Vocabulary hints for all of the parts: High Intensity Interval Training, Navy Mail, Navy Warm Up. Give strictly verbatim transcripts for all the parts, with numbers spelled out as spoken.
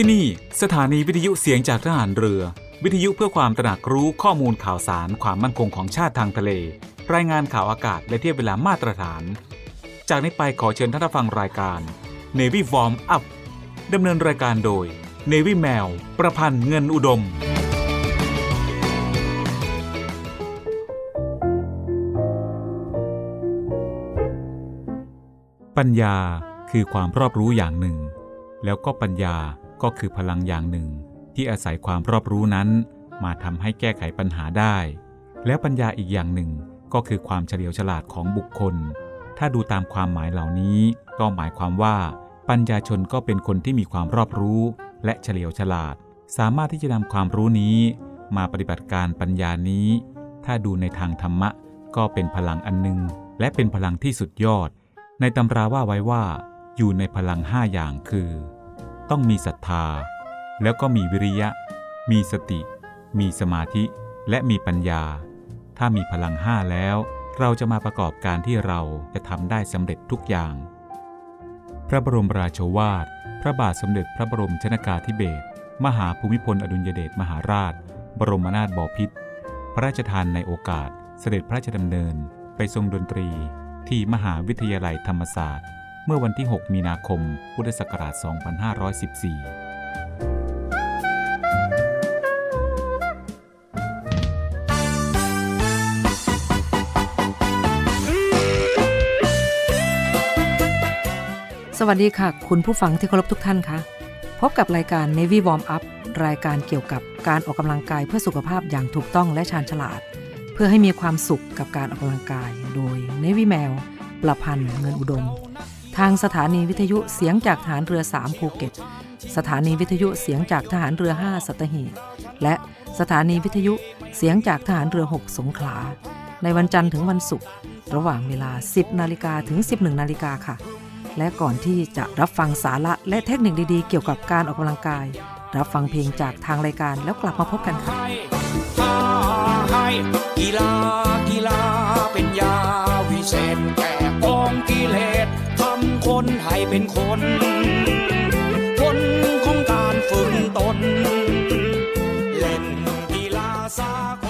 ที่นี่สถานีวิทยุเสียงจากทหารเรือวิทยุเพื่อความตระหนักรู้ข้อมูลข่าวสารความมั่นคงของชาติทางทะเลรายงานข่าวอากาศและเทียบเวลามาตรฐานจากนี้ไปขอเชิญท่านฟังรายการ Navy Warm Up ดำเนินรายการโดย Navy Mail ประพันธ์เงินอุดมปัญญาคือความรอบรู้อย่างหนึ่งแล้วก็ปัญญาก็คือพลังอย่างหนึ่งที่อาศัยความรอบรู้นั้นมาทำให้แก้ไขปัญหาได้และปัญญาอีกอย่างหนึ่งก็คือความเฉลียวฉลาดของบุคคลถ้าดูตามความหมายเหล่านี้ก็หมายความว่าปัญญาชนก็เป็นคนที่มีความรอบรู้และเฉลียวฉลาดสามารถที่จะนำความรู้นี้มาปฏิบัติการปัญญานี้ถ้าดูในทางธรรมะก็เป็นพลังอันหนึ่งและเป็นพลังที่สุดยอดในตำราว่าไว้ว่าอยู่ในพลังห้าอย่างคือต้องมีศรัทธาแล้วก็มีวิริยะมีสติมีสมาธิและมีปัญญาถ้ามีพลังห้าแล้วเราจะมาประกอบการที่เราจะทำได้สำเร็จทุกอย่างพระบรมราโชวาทพระบาทสมเด็จพระบรมชนกาธิเบศรมหาภูมิพลอดุลยเดชมหาราชบรมนาถบพิตรพระราชทานในโอกาสเสด็จพระราชดำเนินไปทรงดนตรีที่มหาวิทยาลัยธรรมศาสตร์เมื่อวันที่หกมีนาคมพุทธศักราชสองพันห้าร้อยสิบสี่สวัสดีค่ะคุณผู้ฟังที่เคารพทุกท่านค่ะพบกับรายการ Navy Warm Up รายการเกี่ยวกับการออกกำลังกายเพื่อสุขภาพอย่างถูกต้องและชาญฉลาดเพื่อให้มีความสุขกับการออกกำลังกายโดย Navy Mail ประพันธ์เงินอุดมทางสถานีวิทยุเสียงจากทหารเรือสามภูเก็ตสถานีวิทยุเสียงจากทหารเรือห้าสัตหีบและสถานีวิทยุเสียงจากทหารเรือหกสงขลาในวันจันทร์ถึงวันศุกร์ระหว่างเวลา สิบนาฬิกา ถึง สิบเอ็ดนาฬิกา ค่ะและก่อนที่จะรับฟังสาระและเทคนิคดีๆเกี่ยวกับการออกกำลังกายรับฟังเพลงจากทางรายการแล้วกลับมาพบกันค่ะกีฬากีฬาเป็นยาวิเศษแก่กองกิเลสทำคนให้เป็นคนผลของการฝึกตนเล่นกีฬาสากล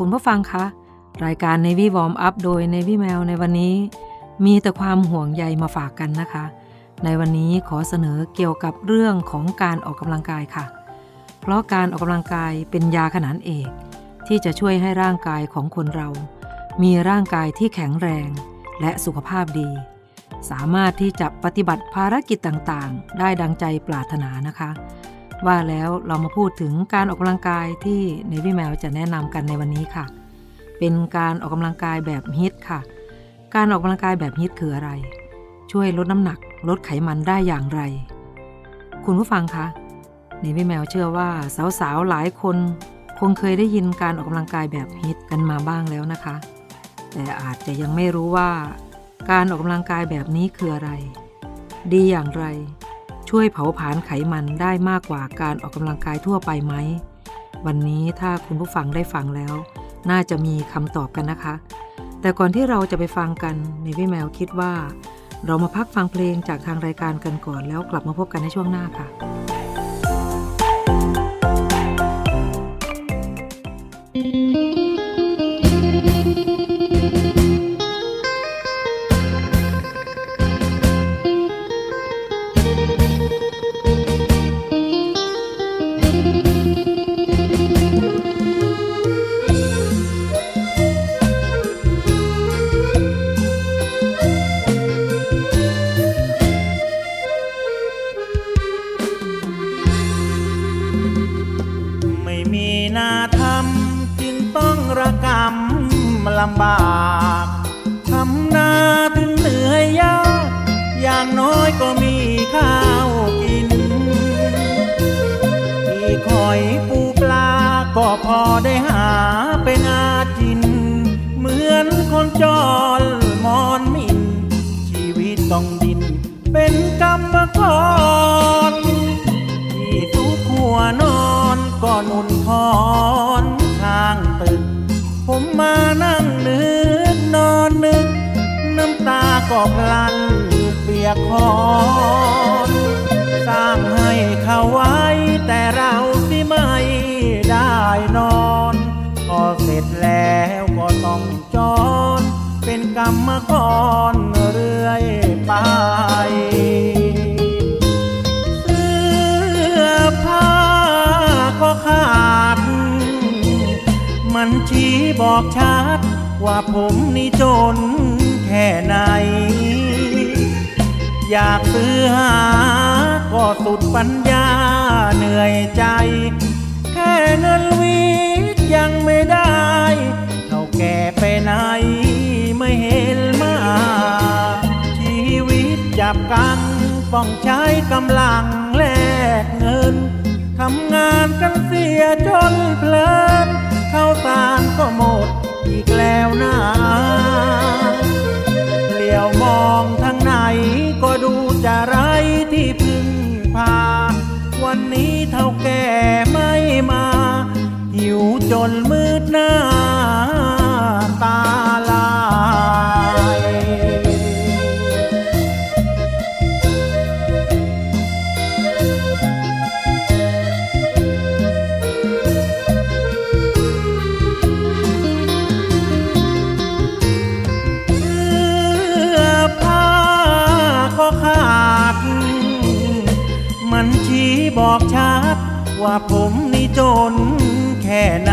คุณผู้ฟังคะรายการ Navy Warm Up โดย Navy Mail ในวันนี้มีแต่ความห่วงใยมาฝากกันนะคะในวันนี้ขอเสนอเกี่ยวกับเรื่องของการออกกำลังกายค่ะเพราะการออกกำลังกายเป็นยาขนานเอกที่จะช่วยให้ร่างกายของคนเรามีร่างกายที่แข็งแรงและสุขภาพดีสามารถที่จะปฏิบัติภารกิจต่างๆได้ดังใจปรารถนานะคะว่าแล้วเรามาพูดถึงการออกกำลังกายที่ Navy Mail จะแนะนำกันในวันนี้ค่ะเป็นการออกกำลังกายแบบฮิตค่ะการออกกำลังกายแบบฮิตคืออะไรช่วยลดน้ำหนักลดไขมันได้อย่างไรคุณผู้ฟังคะ Navy Mail เชื่อว่าสาวๆหลายคนคงเคยได้ยินการออกกำลังกายแบบฮิตกันมาบ้างแล้วนะคะแต่อาจจะยังไม่รู้ว่าการออกกำลังกายแบบนี้คืออะไรดีอย่างไรช่วยเผาผลาญไขมันได้มากกว่าการออกกำลังกายทั่วไปไหมวันนี้ถ้าคุณผู้ฟังได้ฟังแล้วน่าจะมีคำตอบกันนะคะแต่ก่อนที่เราจะไปฟังกันNavy Mailคิดว่าเรามาพักฟังเพลงจากทางรายการกันก่อนแล้วกลับมาพบกันในช่วงหน้าค่ะลำบากทำนาถึงเหนื่อยยากอย่างน้อยก็มีข้าวกินมีหอยปูปลาก็พอได้หาเป็นอาจินเหมือนคนจรมอนมินชีวิตต้องดิ้นเป็นกรรมกรที่ทุกหัวนอนก็หนุนพรข้างตึกผมมานั่งนึกนอนนึกน้ำตาก็พลันเปียกคลอนสร้างให้เขาไว้แต่เราที่ไม่ได้นอนพอเสร็จแล้วก็ต้องจรเป็นกรรมกรเรื่อยไปเสื้อผ้าก็ขาดมันชี้บอกชัดว่าผมนี่จนแค่ไหนอยากซื้อหาก็สุดปัญญาเหนื่อยใจแค่เงินวิทย์ยังไม่ได้เท่าแก่ไปไหนไม่เห็นมาชีวิตจับกังต้องใช้กำลังแลกเงินทำงานกันเสียจนเพลินข้าวสารก็หมดอีกแล้วนะเหลียวมองทางไหนก็ดูจะไร้ที่พึ่งพาวันนี้เท่าแก่ไม่มาหิวจนมืดหน้าตาลายบอกชัดว่าผมนี่จนแค่ไหน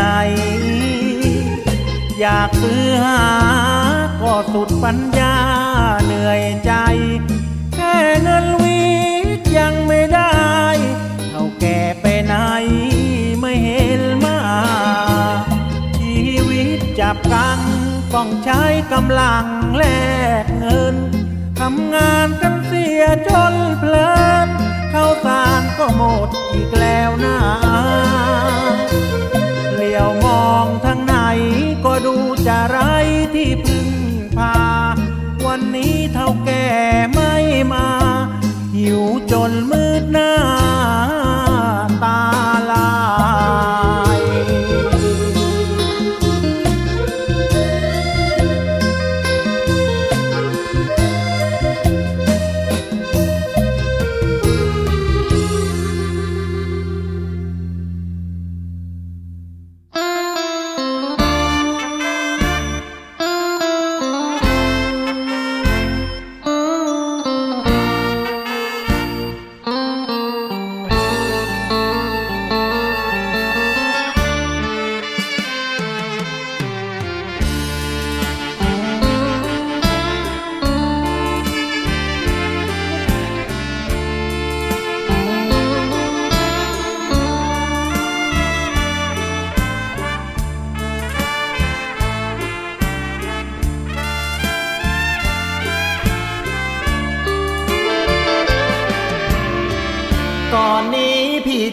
อยากซื้อหาก็สุดปัญญาเหนื่อยใจแค่เงินวิทย์ยังไม่ได้เท่าแก่ไปไหนไม่เห็นมาชีวิตจับกังต้องใช้กำลังแลกเงินทำงานกันเสียจนเพลินข้าวสารก็หมดอีกแล้วนะเหลียวมองทางไหนก็ดูจะไร้ที่พึ่งพาวันนี้เท่าแก่ไม่มาหิวจนมืดหน้าตาลาย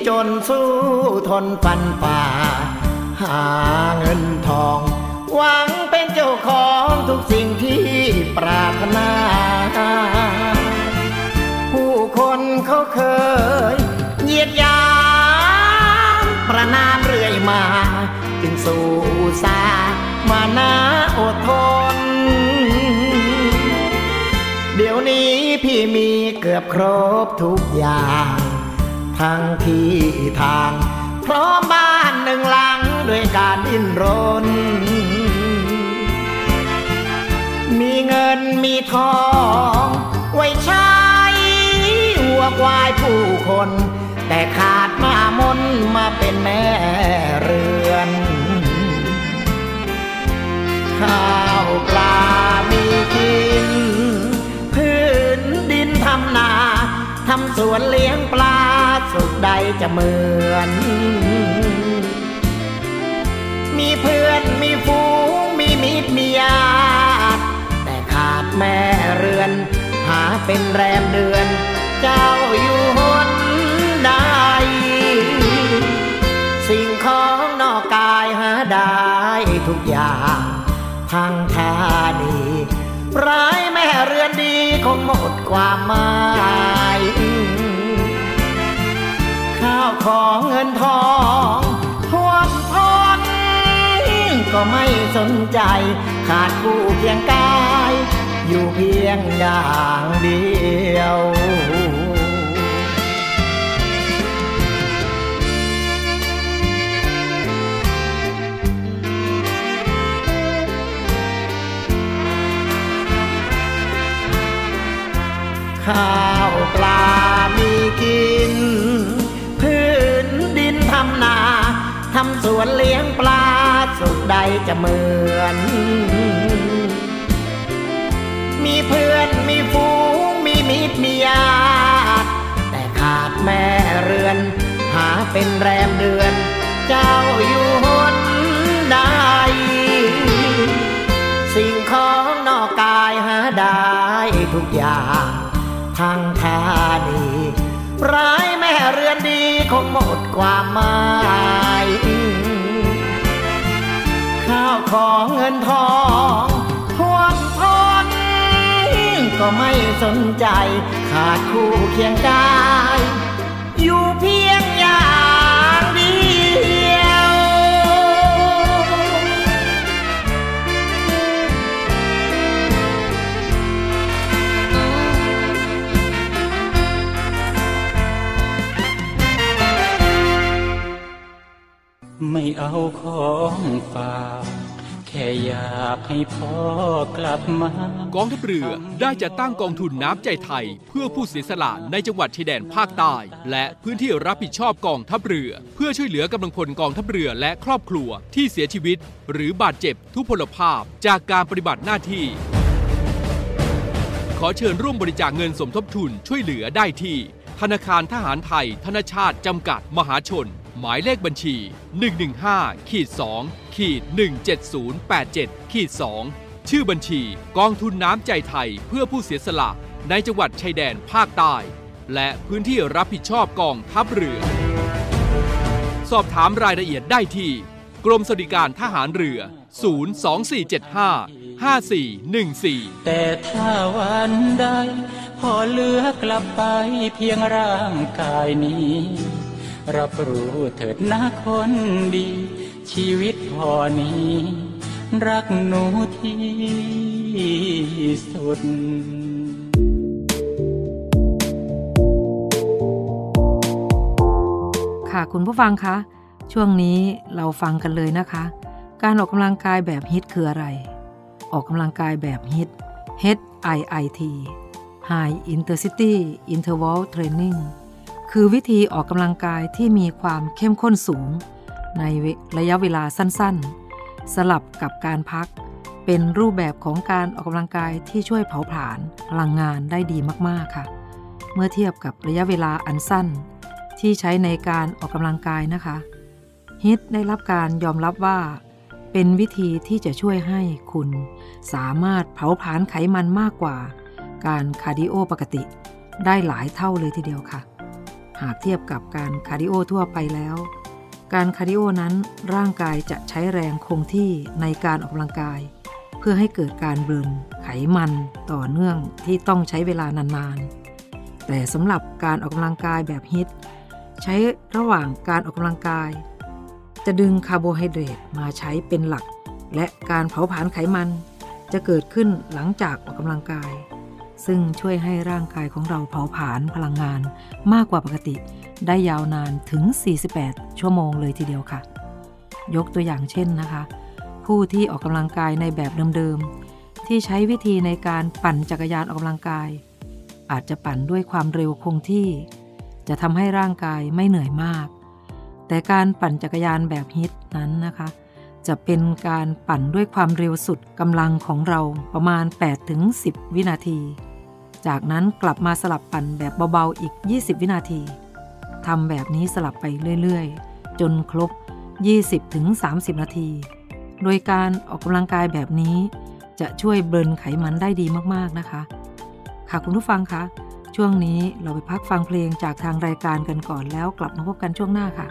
จนสู้ทนฟันป่าหาเงินทองหวังเป็นเจ้าของทุกสิ่งที่ปรารถนาผู้คนเขาเคยเหยียดหยามประณามเรื่อยมาจึงสู้สามานะอดทนเดี๋ยวนี้พี่มีเกือบครบทุกอย่างทั้งที่ทางพร้อมบ้านหนึ่งหลังด้วยการดิ้นรนมีเงินมีทองไว้ใช้หัวควายผู้คนแต่ขาดมามนมาเป็นแม่เรือนข้าวปลามีกินพื้นดินทำนาทำสวนเลี้ยงปลาสุขใดจะเหมือนมีเพื่อนมีฝูงมีมิตรมีญาติแต่ขาดแม่เรือนหาเป็นแรมเดือนเจ้าอยู่หนใดสิ่งของนอกกายหาได้ทุกอย่างทั้งท่าดีร้ายแม่เรือนดีคงหมดความหมายข้าวของเงินทองท่วมท้นก็ไม่สนใจขาดคู่เคียงกายอยู่เพียงอย่างเดียวข้าวปลามีกินพื้นดินทำนาทำสวนเลี้ยงปลาสุขใดจะเหมือนมีเพื่อนมีฝูงมีมิตรมีญาติแต่ขาดแม่เรือนหาเป็นแรมเดือนเจ้าอยู่หนใดสิ่งของนอกกายหาได้ทุกอย่างทั้งท่าดีร้ายแม่เรือนดีคงหมดความหมายข้าวของเงินทองท่วมท้นก็ไม่สนใจขาดคู่เคียงกายอยู่เพียงอย่างเดียวไม่เอาของฝากแค่อยากให้พ่อกลับมากองทัพเรือได้จัดตั้งกองทุนน้ำใจไทยเพื่อผู้เสียสละในจังหวัดชายแดนภาคใต้และพื้นที่รับผิดชอบกองทัพเรือเพื่อช่วยเหลือกำลังพลกองทัพเรือและครอบครัวที่เสียชีวิตหรือบาดเจ็บทุพพลภาพจากการปฏิบัติหน้าที่ขอเชิญร่วมบริจาคเงินสมทบทุนช่วยเหลือได้ที่ธนาคารทหารไทยธนชาติจำกัดมหาชนหมายเลขบัญชี หนึ่ง หนึ่ง ห้า สอง หนึ่ง เจ็ด ศูนย์ แปด เจ็ด สอง ชื่อบัญชีกองทุนน้ำใจไทยเพื่อผู้เสียสละในจังหวัดชายแดนภาคใต้และพื้นที่รับผิดชอบกองทัพเรือสอบถามรายละเอียดได้ที่กรมสวัสดิการทหารเรือ ศูนย์ สอง สี่ เจ็ด ห้า ห้า สี่ หนึ่ง สี่ แต่ถ้าวันใดพอเหลือกลับไปเพียงร่างกายนี้รับรู้เถิดนะคนดีชีวิตพอนี้รักหนูที่สุดค่ะคุณผู้ฟังคะช่วงนี้เราฟังกันเลยนะคะการออกกำลังกายแบบฮิตคืออะไรออกกำลังกายแบบฮิต เอช ไอ ไอ ที High Intensity Interval Trainingคือวิธีออกกำลังกายที่มีความเข้มข้นสูงในระยะเวลาสั้นๆสลับกับการพักเป็นรูปแบบของการออกกำลังกายที่ช่วยเผาผลาญพลังงานได้ดีมากๆค่ะเมื่อเทียบกับระยะเวลาอันสั้นที่ใช้ในการออกกำลังกายนะคะฮิตได้รับการยอมรับว่าเป็นวิธีที่จะช่วยให้คุณสามารถเผาผลาญไขมันมากกว่าการคาร์ดิโอปกติได้หลายเท่าเลยทีเดียวค่ะ หากเทียบกับการคาร์ดิโอทั่วไปแล้วการคาร์ดิโอนั้นร่างกายจะใช้แรงคงที่ในการออกกำลังกายเพื่อให้เกิดการเบิร์นไขมันต่อเนื่องที่ต้องใช้เวลานานๆแต่สำหรับการออกกำลังกายแบบฮิตใช้ระหว่างการออกกำลังกายจะดึงคาร์โบไฮเดรตมาใช้เป็นหลักและการเผาผลาญไขมันจะเกิดขึ้นหลังจากออกกำลังกายซึ่งช่วยให้ร่างกายของเราเผาผลาญพลังงานมากกว่าปกติได้ยาวนานถึงสี่สิบแปดชั่วโมงเลยทีเดียวค่ะยกตัวอย่างเช่นนะคะผู้ที่ออกกำลังกายในแบบเดิมๆที่ใช้วิธีในการปั่นจักรยานออกกำลังกายอาจจะปั่นด้วยความเร็วคงที่จะทำให้ร่างกายไม่เหนื่อยมากแต่การปั่นจักรยานแบบฮิตนั้นนะคะจะเป็นการปั่นด้วยความเร็วสุดกำลังของเราประมาณ แปดถึงสิบ วินาทีจากนั้นกลับมาสลับปั่นแบบเบาๆอีกยี่สิบวินาทีทำแบบนี้สลับไปเรื่อยๆจนครบ ยี่สิบถึงสามสิบ นาทีโดยการออกกำลังกายแบบนี้จะช่วยเบิร์นไขมันได้ดีมากๆนะคะค่ะคุณผู้ฟังคะช่วงนี้เราไปพักฟังเพลงจากทางรายการกันก่อนแล้วกลับมาพบกันช่วงหน้าค่ะ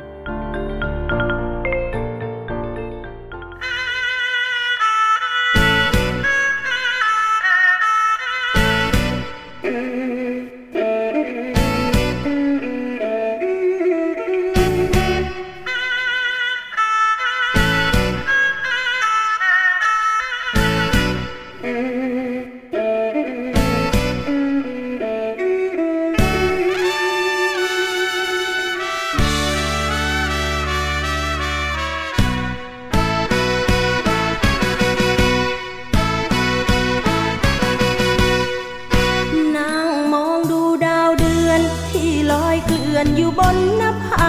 อยู่บนหน้าผา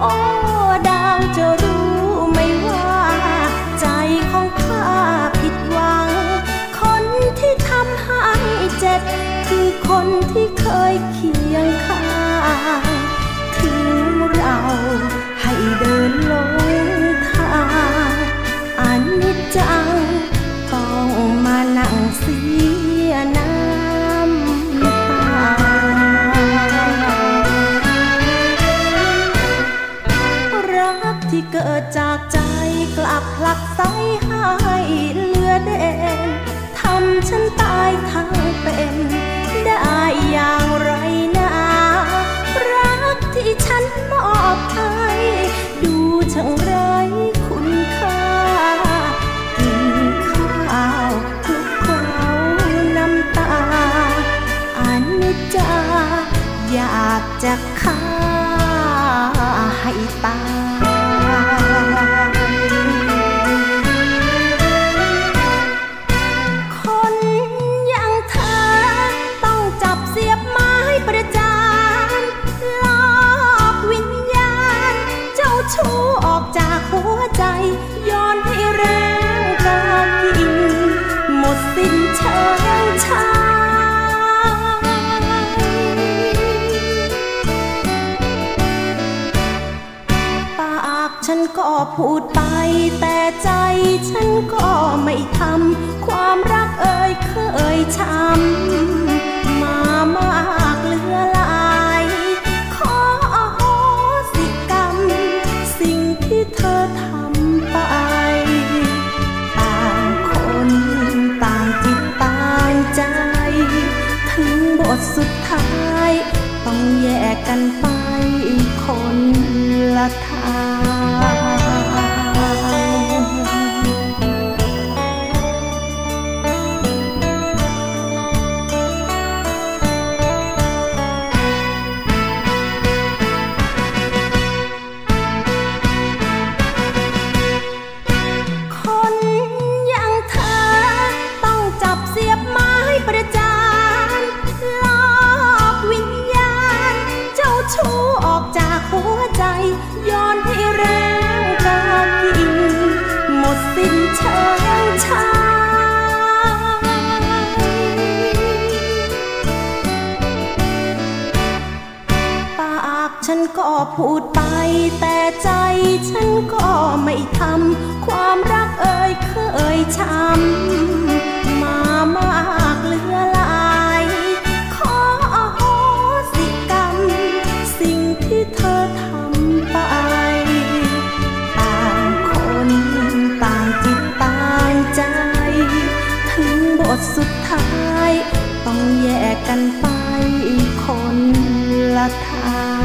โอ้ดาวจะรู้ไหมว่าใจของข้าผิดหวังคนที่ทำให้เจ็บคือคนที่เคยเคียงข้างทิ้งเราให้เดินลงทางอนิจจังต้องมานั่งเสียน้ำตาที่เกิดจากใจกลับผลักไสให้เลือดเด่นทำฉันตายทั้งเป็นได้อย่างไรนะรักที่ฉันมอบให้ดูช่างไร้คุณค่ากินข้าวทุกคราวน้ำตาอนิจจาอยากจะฆ่าให้ตายคนอย่างเธอต้องจับเสียบไม้ประจานลอกวิญญาณเจ้าชู้ออกจากหัวใจย้อนให้แรงกล้ากินหมดสิ้นเชิงชาฉันก็พูดไปแต่ใจฉันก็ไม่ทำความรักเอ่ยเคยช้ำมามากเหลือหลายขออโหสิกรรมสิ่งที่เธอทำไปต่างคนต่างจิตต่างใจถึงบทสุดท้ายต้องแยกกันไปคนละทางฉันก็พูดไปแต่ใจฉันก็ไม่ทำความรักเอ่ยเคยช้ำมามากเหลือหลายขออโหสิกรรมสิ่ง แยกกันไปคนละทาง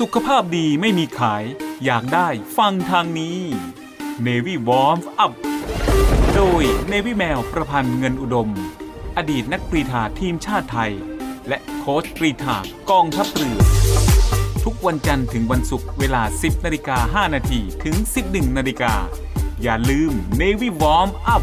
สุขภาพดีไม่มีขายอยากได้ฟังทางนี้ Navy Warm Up โดย Navy Mail ประพันธ์เงินอุดมอดีตนักกรีฑาทีมชาติไทย และโค้ชกรีฑากองทัพเรือทุกวันจันทร์ถึงวันศุกร์เวลา สิบนาฬิกาห้านาที นถึง สิบเอ็ดนาฬิกา นอย่าลืม Navy Warm Up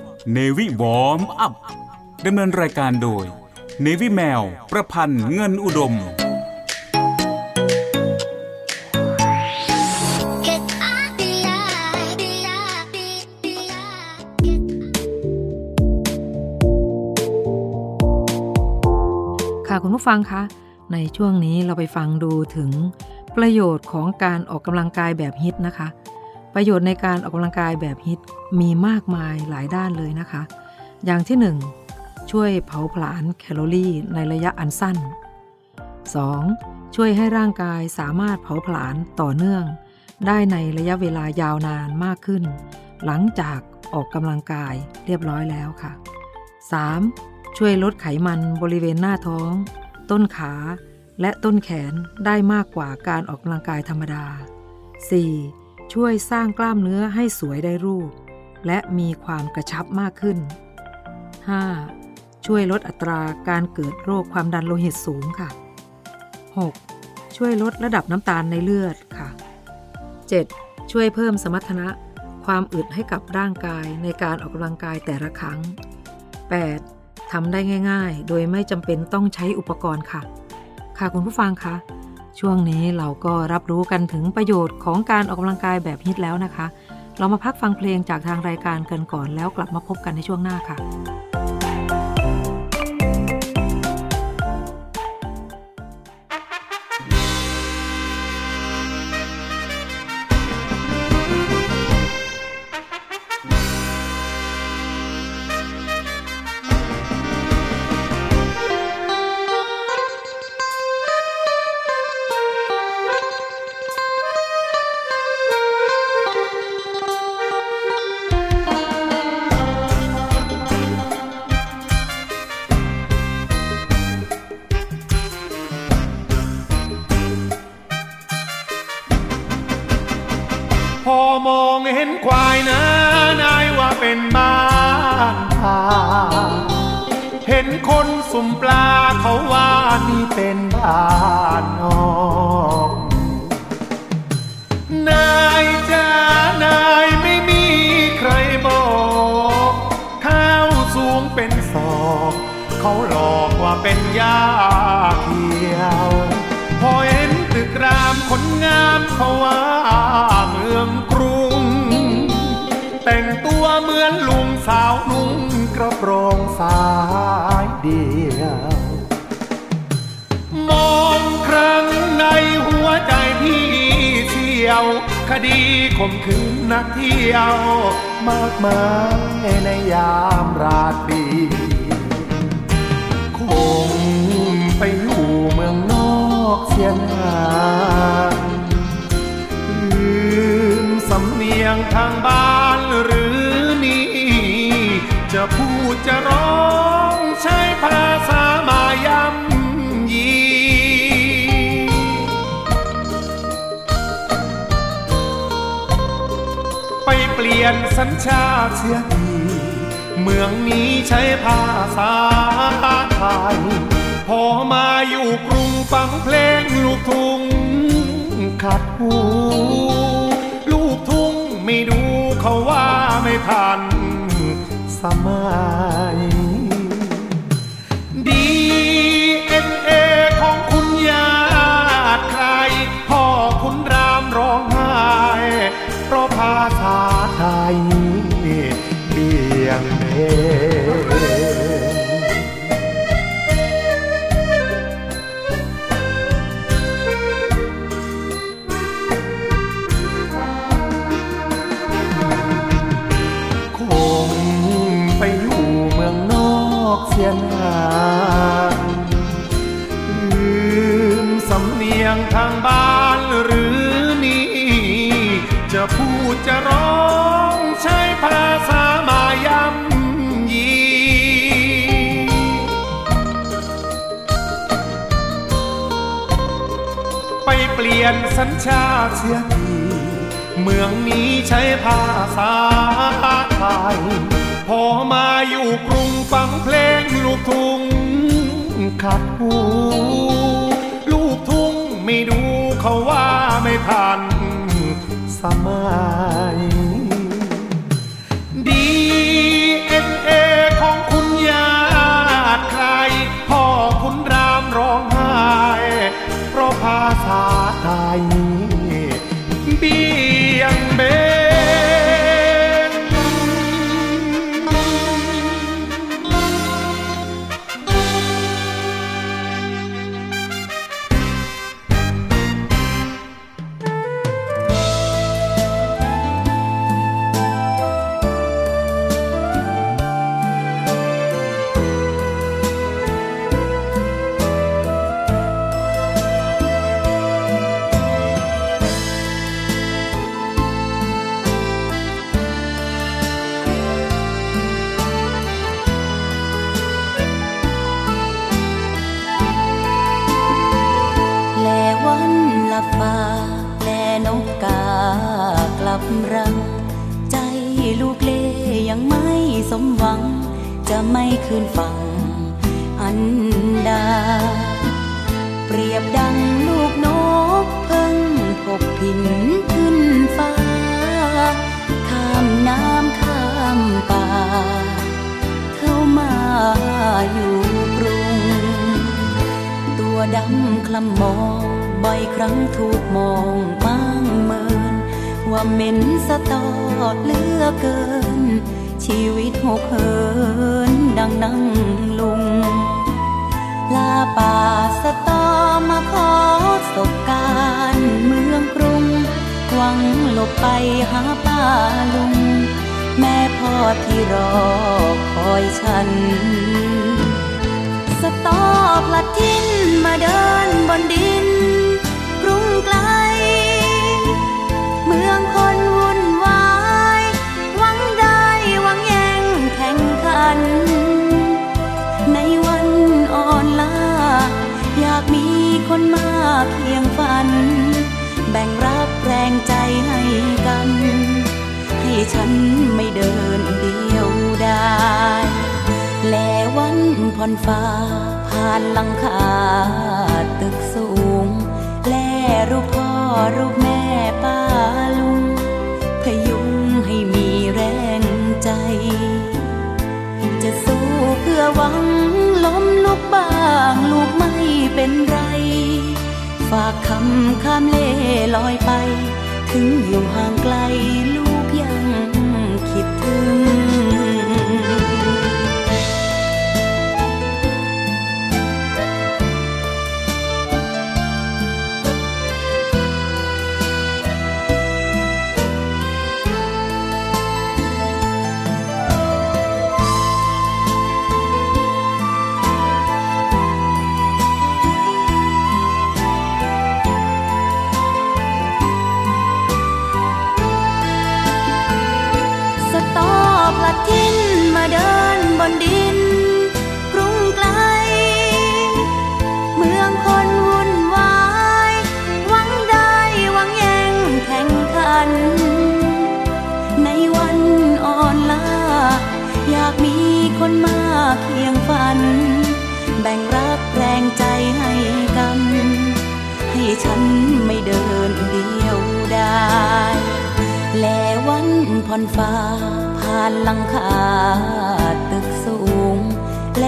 Navy Warm Up ดำเนินรายการโดย Navy Mail ประพันธ์เงินอุดมค่ะคุณผู้ฟังคะในช่วงนี้เราไปฟังดูถึงประโยชน์ของการออกกำลังกายแบบฮิตนะคะประโยชน์ในการออกกำลังกายแบบฮิตมีมากมายหลายด้านเลยนะคะอย่างที่หนึ่งช่วยเผาผลาญแคลอรี่ในระยะอันสั้นสองช่วยให้ร่างกายสามารถเผาผลาญต่อเนื่องได้ในระยะเวลายาวนานมากขึ้นหลังจากออกกำลังกายเรียบร้อยแล้วค่ะสามช่วยลดไขมันบริเวณหน้าท้องต้นขาและต้นแขนได้มากกว่าการออกกำลังกายธรรมดาสี่ช่วยสร้างกล้ามเนื้อให้สวยได้รูปและมีความกระชับมากขึ้นห้าช่วยลดอัตราการเกิดโรคความดันโลหิตสูงค่ะหกช่วยลดระดับน้ำตาลในเลือดค่ะเจ็ดช่วยเพิ่มสมรรถนะความอึดให้กับร่างกายในการออกกำลังกายแต่ละครั้งแปดทำได้ง่ายๆโดยไม่จำเป็นต้องใช้อุปกรณ์ค่ะค่ะคุณผู้ฟังคะช่วงนี้เราก็รับรู้กันถึงประโยชน์ของการออกกำลังกายแบบฮิตแล้วนะคะเรามาพักฟังเพลงจากทางรายการกันก่อนแล้วกลับมาพบกันในช่วงหน้าค่ะเขาหลอกว่าเป็นยาเขียวพอเห็นตึกรามคนงามเขาว่าเมืองกรุงแต่งตัวเหมือนลุงสาวนุ่งกระโปรงสายเดียว ยวคดีข่มขืนนักเที่ยวมากมายในยามราตรีคงไปอยู่เมืองนอกเสียนานลืมสำเนียงทางบ้านหรือนี่จะพูดจะร้องใช้ภาษามายำยีไปเปลี่ยนสัญชาติเสียทีเมืองนี้ใช้ภาษาไทยพอมาอยู่กรุงฟังเพลงลูกทุ่งขัดหูลูกทุ่งไม่ดูเขาว่าไม่ทันสมัย ดี เอ็น เอ ของคุณญาติใครพ่อคุณรามร้องไห้เพราะภาษาไทยเบี่ยงเบนเสียหายลืมสำเนียงทางบ้านหรือนี่จะพูดจะร้องใช้ภาษามายำยีไปเปลี่ยนสัญชาติเสียทีเมืองนี้ใช้ภาษาไทยพอมาอยู่กรุงฟังเพลงลูกทุ่งขัดหูลูกทุ่งไม่ดูเขาว่าไม่ทันสมัย ดี เอ็น เอ ของคุณญาติใครพ่อคุณรามร้องไห้เพราะภาษาไทยเบี่ยงเบนจะไม่คืนฝั่งอันดาเปรียบดังลูกนกเพิ่งกบพินขึ้นฟ้าข้ามน้ำข้ามป่าเข้ามาอยู่กรุงตัวดำคลำมองบ่อยครั้งถูกมองมั่งเมินว่าเหม็นสะตอดเหลือเกินชีวิตหกเหินดังนั่งลุงลาป่าสะตอมาขอสบการเมืองกรุงหวังหลบไปหาป่าลุงแม่พ่อที่รอคอยฉันสะตอพลัดทิ้นมาเดินบนดินกรุงไกลเมืองคนวุ่นวายในวันอ่อนล้าอยากมีคนมาเคียงฝันแบ่งรับแรงใจให้กันให้ฉันไม่เดินเดียวดายแลวันผ่อนฟ้าผ่านหลังคาตึกสูงแลรูปพ่อรูปแม่ป้าลุงพยุงให้มีแรงใจจะสู้เพื่อหวังล้มลุกบ้างลูกไม่เป็นไรฝากคำข้ามเล่ลอยไปถึงอยู่ห่างไกลลูกยังคิดถึง กันแบ่งรับแรงใจให้กันให้ฉันไม่เดินเดียวดายแลวันผ่อนฟ้าผ่านหลังคาตึกสูงแล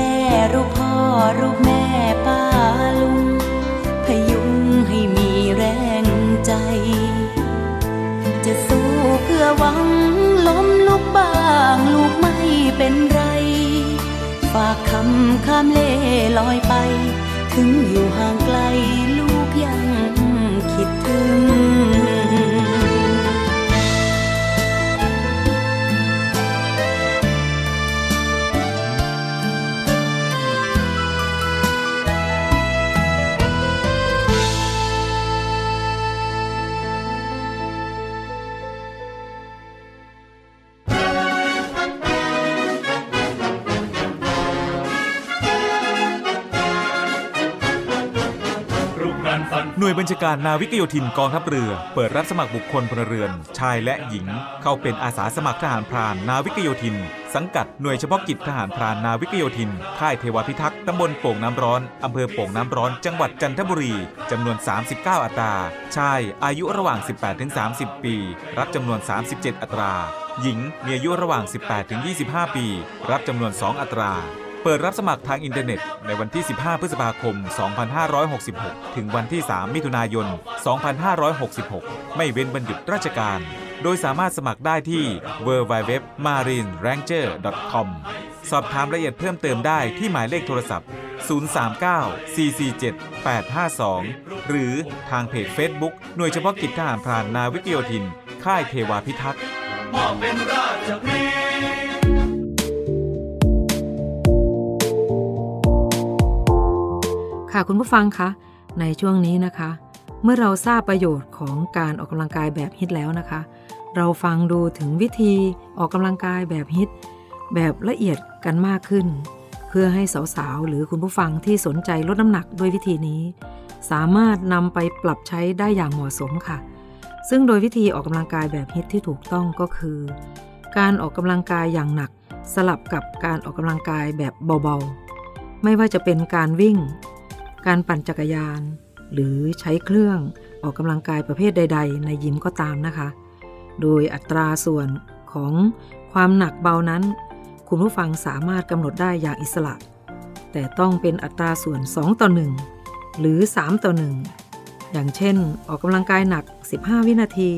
รูปพ่อรูปแม่ป้าลุงพยุงให้มีแรงใจจะสู้เพื่อหวังล้มลุกบ้างลูกไม่เป็นไรฝากคำข้ามเล่ลอยไปถึงอยู่ห่างไกลลูกยังคิดถึงหน่วยบัญชาการนาวิกโยธินกองทัพเรือเปิดรับสมัครบุคคลพลเรือนชายและหญิงเข้าเป็นอาสาสมัครทหารพรานนาวิกโยธินสังกัดหน่วยเฉพาะกิจทหารพรานนาวิกโยธินค่ายเทวพิทักษ์ตำบลโป่งน้ำร้อนอำเภอโป่งน้ำร้อนจังหวัดจันทบุรีจำนวนสามสิบเก้าอัตราชายอายุระหว่าง สิบแปดถึงสามสิบ ปีรับจำนวนสามสิบเจ็ดอัตราหญิงมีอายุระหว่าง สิบแปดถึงยี่สิบห้า ปีรับจำนวนสองอัตราเปิดรับสมัครทางอินเทอร์เน็ตในวันที่สิบห้าพฤษภาคมสองพันห้าร้อยหกสิบหกถึงวันที่สามมิถุนายนสองพันห้าร้อยหกสิบหกไม่เว้นวันหยุดราชการโดยสามารถสมัครได้ที่ ดับเบิลยู ดับเบิลยู ดับเบิลยู ดอท มารีนแรงเจอร์ ดอท คอม สอบถามรายละเอียดเพิ่มเติมได้ที่หมายเลขโทรศัพท์ศูนย์ สาม เก้า สี่ สี่ เจ็ด แปด ห้า สองหรือทางเพจ Facebook หน่วยเฉพาะกิจทหารพรานนาวิกโยธินค่ายเทวาพิทักษ์ค่ะคุณผู้ฟังคะในช่วงนี้นะคะเมื่อเราทราบประโยชน์ของการออกกำลังกายแบบฮิตแล้วนะคะเราฟังดูถึงวิธีออกกำลังกายแบบฮิตแบบละเอียดกันมากขึ้นเพื่อให้สาวๆหรือคุณผู้ฟังที่สนใจลดน้ำหนักด้วยวิธีนี้สามารถนำไปปรับใช้ได้อย่างเหมาะสมค่ะซึ่งโดยวิธีออกกำลังกายแบบฮิตที่ถูกต้องก็คือการออกกำลังกายอย่างหนักสลับกับการออกกำลังกายแบบเบาๆไม่ว่าจะเป็นการวิ่งการปั่นจักรยานหรือใช้เครื่องออกกำลังกายประเภทใดๆในยิมก็ตามนะคะโดยอัตราส่วนของความหนักเบานั้นคุณผู้ฟังสามารถกำหนดได้อย่างอิสระแต่ต้องเป็นอัตราส่วนสองต่อหนึ่งหรือสามต่อหนึ่งอย่างเช่นออกกำลังกายหนักสิบห้าวินาที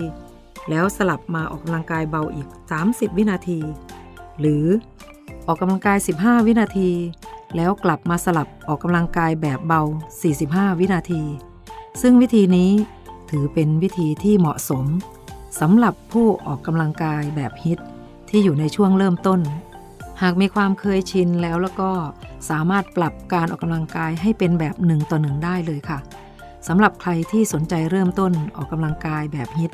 แล้วสลับมาออกกำลังกายเบาอีกสามสิบวินาทีหรือออกกำลังกายสิบห้าวินาทีแล้วกลับมาสลับออกกำลังกายแบบเบาสี่สิบห้าวินาทีซึ่งวิธีนี้ถือเป็นวิธีที่เหมาะสมสำหรับผู้ออกกำลังกายแบบฮิตที่อยู่ในช่วงเริ่มต้นหากมีความเคยชินแล้วแล้วก็สามารถปรับการออกกำลังกายให้เป็นแบบหนึ่งต่อหนึ่งได้เลยค่ะสำหรับใครที่สนใจเริ่มต้นออกกำลังกายแบบฮิต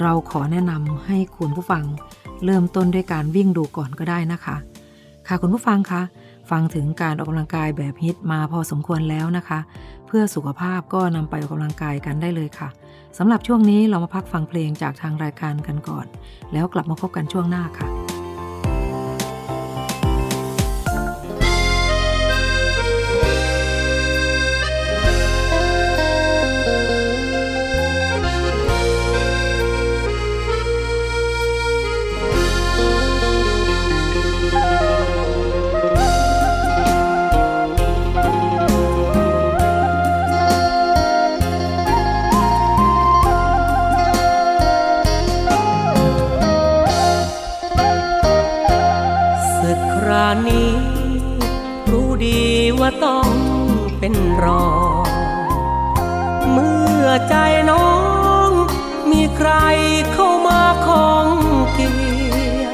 เราขอแนะนำให้คุณผู้ฟังเริ่มต้นด้วยการวิ่งดูก่อนก็ได้นะคะค่ะคุณผู้ฟังคะฟังถึงการออกกำลังกายแบบฮิตมาพอสมควรแล้วนะคะเพื่อสุขภาพก็นำไปออกกำลังกายกันได้เลยค่ะสำหรับช่วงนี้เรามาพักฟังเพลงจากทางรายการกันก่อนแล้วกลับมาพบกันช่วงหน้าค่ะต้องเป็นรอเมื่อใจน้องมีใครเข้ามาคล้องเกี่ยว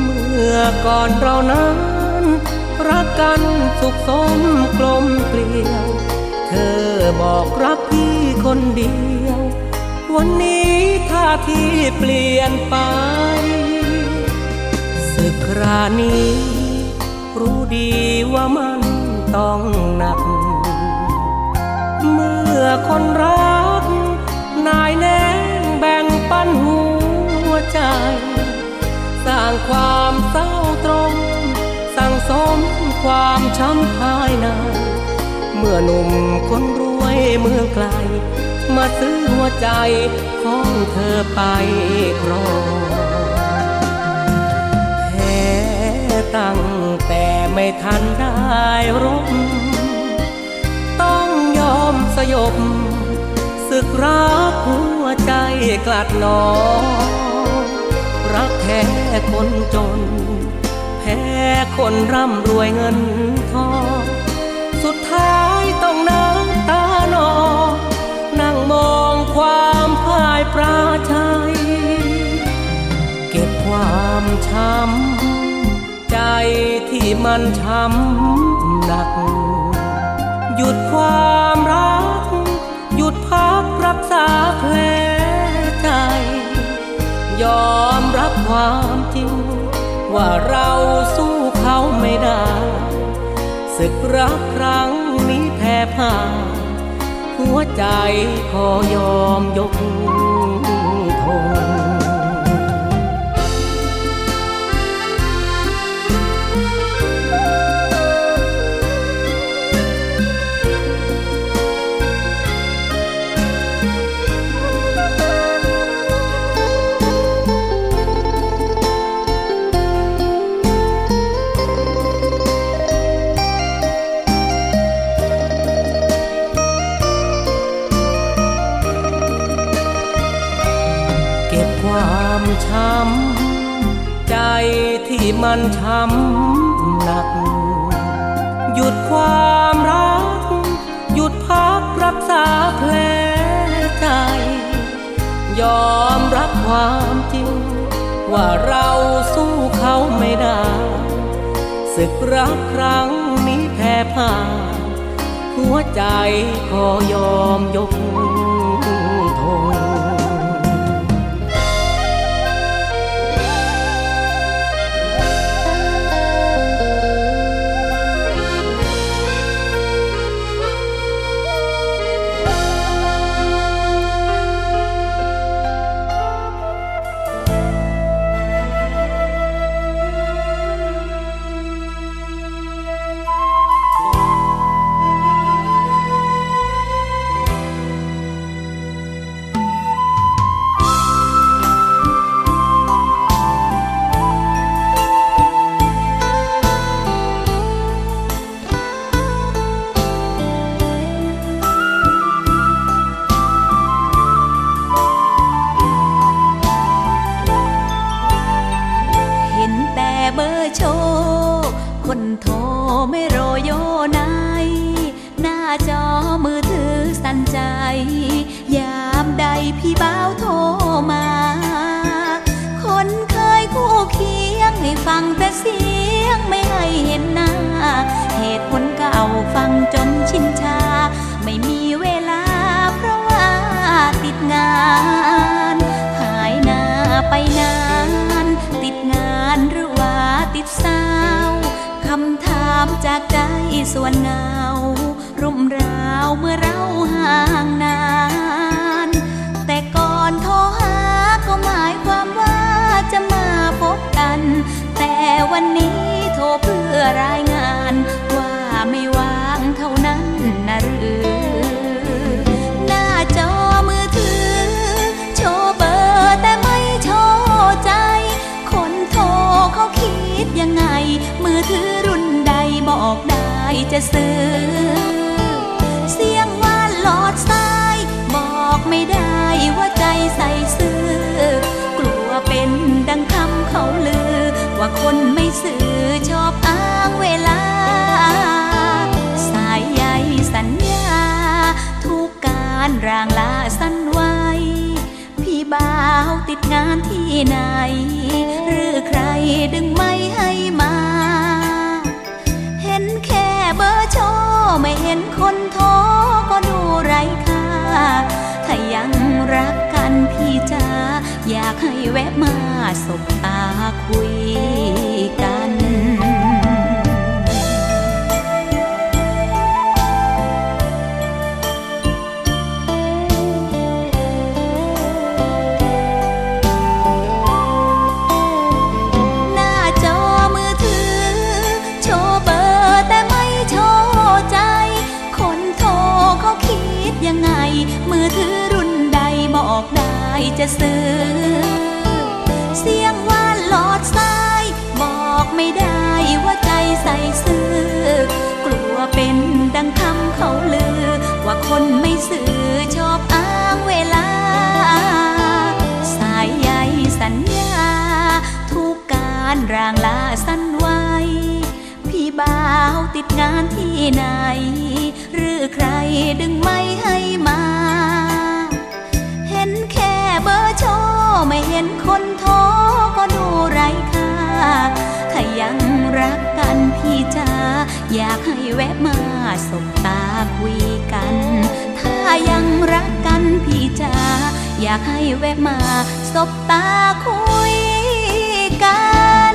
เมื่อก่อนเรานั้นรักกันสุขสมกลมเกลียวเธอบอกรักพี่คนเดียววันนี้ท่าทีเปลี่ยนไปสึกครานี้รู้ดีว่ามันต้องหนักเมื่อคนรักนายแน่งแบ่งปันหัวใจสร้างความเศร้าตรงสั่งสม ความช้ำภายในเมื่อหนุ่มคนรวยเมืองไกลมาซื้อหัวใจของเธอไปครองแพ้ตั้งแต่ไม่ทันได้รบต้องยอมสยบศึกรักหัวใจกลัดหนอรักแท้คนจนแพ้คนร่ำรวยเงินทองสุดท้ายต้องน้ำตาหนอนั่งมองความพ่ายปราชัยเก็บความช้ำใจที่มันช้ำหนักหยุดความรักหยุดพักรักษาแผลใจยอมรับความจริงว่าเราสู้เขาไม่ได้ศึกรักครั้งนี้แพ้พ่ายหัวใจขอยอมยกทงช้ำใจที่มันช้ำหนักหยุดความรักหยุดพักรักษาแผลใจยอมรับความจริงว่าเราสู้เขาไม่ได้ศึกรักครั้งนี้แพ้พ่ายหัวใจขอยอมยกทงจากใจส่วนเงารุ่มราวเมื่อเราห่างนานแต่ก่อนโทรหาก็หมายความว่าจะมาพบกันแต่วันนี้โทรเพื่อรายงานว่าไม่ว่างเท่านั้นนะหรือหน้าจอมือถือโชว์เบอร์แต่ไม่โชว์ใจคนโทรเขาคิดยังไงมือถือรุ่นบอกได้จะซื้อเสียงว่าหลอดสายบอกไม่ได้ว่าใจใส่ซื้อกลัวเป็นดังคำเขาลือว่าคนไม่ซื้อชอบอ้างเวลาสายใยสัญญาทุกการร่างลาสั้นไว้พี่บ่าวติดงานที่ไหนหรือใครดึงไม่ให้มาแค่เบอร์โชว์ไม่เห็นคนโทรก็ดูไร้ค่าถ้ายังรักกันพี่จ๋าอยากให้แวะมาสบตาคุยกัน ยังไงมือถือรุ่นใดบอกได้จะซื้อเสียงว่าหลอดซ้ายบอกไม่ได้ว่าใจใส่ซื้อกลัวเป็นดังคำเขาลือว่าคนไม่ซื้อชอบอ้างเวลาสายใยสัญญาทุกการรางลาสั้นไว้พี่บ่าวติดงานที่ไหนหรือใครดึงไม่ให้มาเห็นแค่เบอร์โชว์ไม่เห็นคนโทรก็ดูไร้ค่าถ้ายังรักกันพี่จ๋าอยากให้แวะมาสบตาคุยกันถ้ายังรักกันพี่จ๋าอยากให้แวะมาสบตาคุยกัน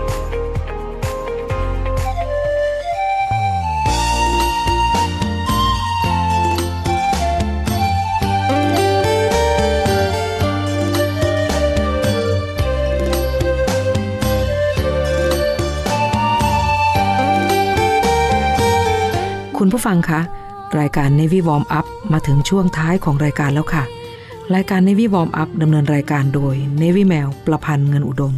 คุณผู้ฟังคะรายการ Navy Warm Up มาถึงช่วงท้ายของรายการแล้วค่ะรายการ Navy Warm Up ดำเนินรายการโดย Navy Mail ประพันธ์เงินอุดม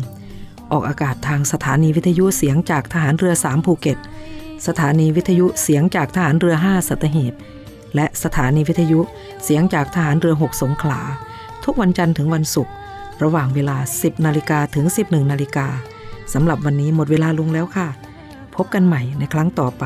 ออกอากาศทางสถานีวิทยุเสียงจากทหารเรือสามภูเก็ตสถานีวิทยุเสียงจากทหารเรือห้าสัตหีบและสถานีวิทยุเสียงจากทหารเรือหกสงขลาทุกวันจันทร์ถึงวันศุกร์ระหว่างเวลา สิบนาฬิกา ถึง สิบเอ็ดนาฬิกา นสำหรับวันนี้หมดเวลาลงแล้วค่ะพบกันใหม่ในครั้งต่อไป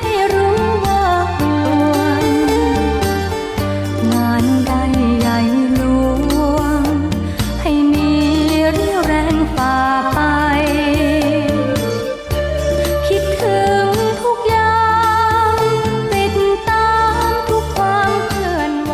ให้รู้ว่าห่วงงานใดใหญ่หลวงให้มีเรี่ยวแรงฝ่าไปคิดถึงทุกอย่างติดตามทุกความเคลื่อนไหว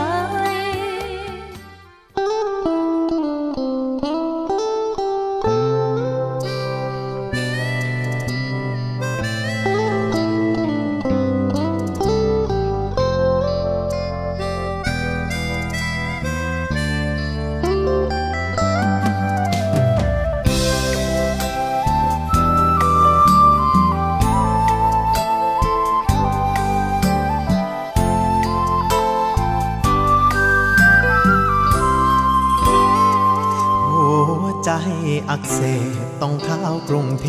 อักเสบต้องเข้ากรุงเท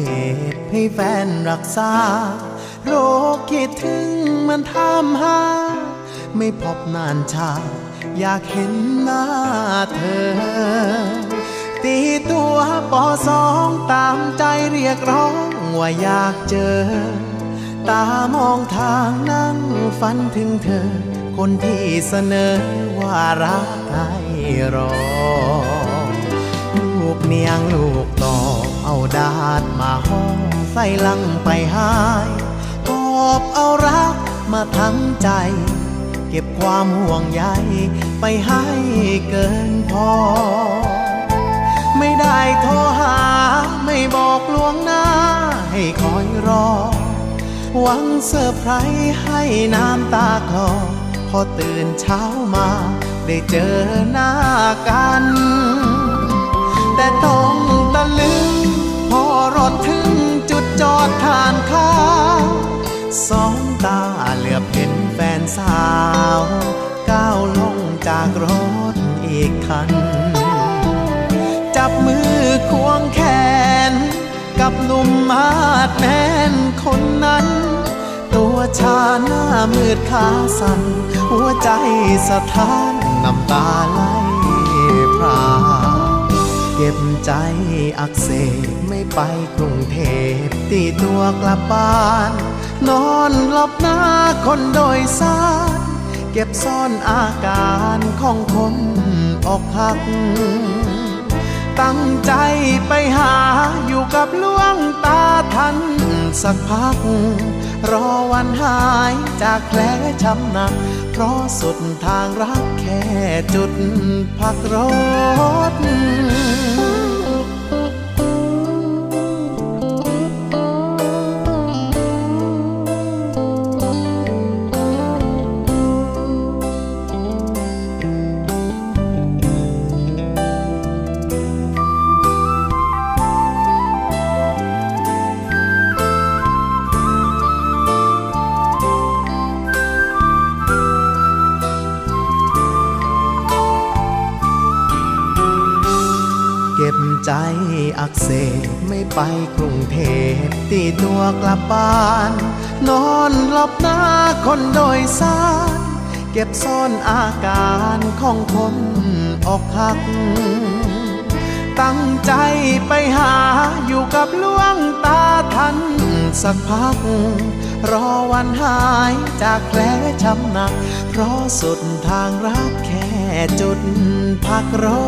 พให้แฟนรักษาโรคคิดถึงมันถามหาไม่พบนานชาอยากเห็นหน้าเธอตีตัวปสองตามใจเรียกร้องว่าอยากเจอตามองทางนั่งฝันถึงเธอคนที่เสนอว่ารักให้รอลูกเนียงลูกต่อเอาดาดมาห่อใส่ลังไปหายกอบเอารักมาทั้งใจเก็บความห่วงใยไปให้เกินพอไม่ได้โทรหาไม่บอกล่วงหน้าให้คอยรอหวังเซอร์ไพรส์ให้น้ำตาคลอพอตื่นเช้ามาได้เจอหน้ากันแต่ต้องตะลึงพอรถถึงจุดจอดทานข้าวสองตาเหลือบเห็นแฟนสาวก้าวลงจากรถอีกคันจับมือควงแขนกับหนุ่มมาดแมนคนนั้นตัวชาหน้ามืดขาสั่นหัวใจสะท้านน้ำตาไหลพราเก็บใจอักเสบไม่พ ไปกรุงเทพตีตัวกลับบ้านนอนหลับหน้าคนโดยสารเก็บซ่อนอาการของคนอกหักตั้งใจไปหาอยู่กับหลวงตาทันสักพักรอวันหายจากแผลช้ำหนักเพราะสุดทางรักแค่จุดพักรถใจอักเสบไม่ไปกรุงเทพตีตัวกลับบ้านนอนหลับหน้าคนโดยสารเก็บซ่อนอาการของคนอกหักตั้งใจไปหาอยู่กับหลวงตาทันสักพักรอวันหายจากแผลช้ำหนักเพราะสุดทางรักแค่จุดพักรอ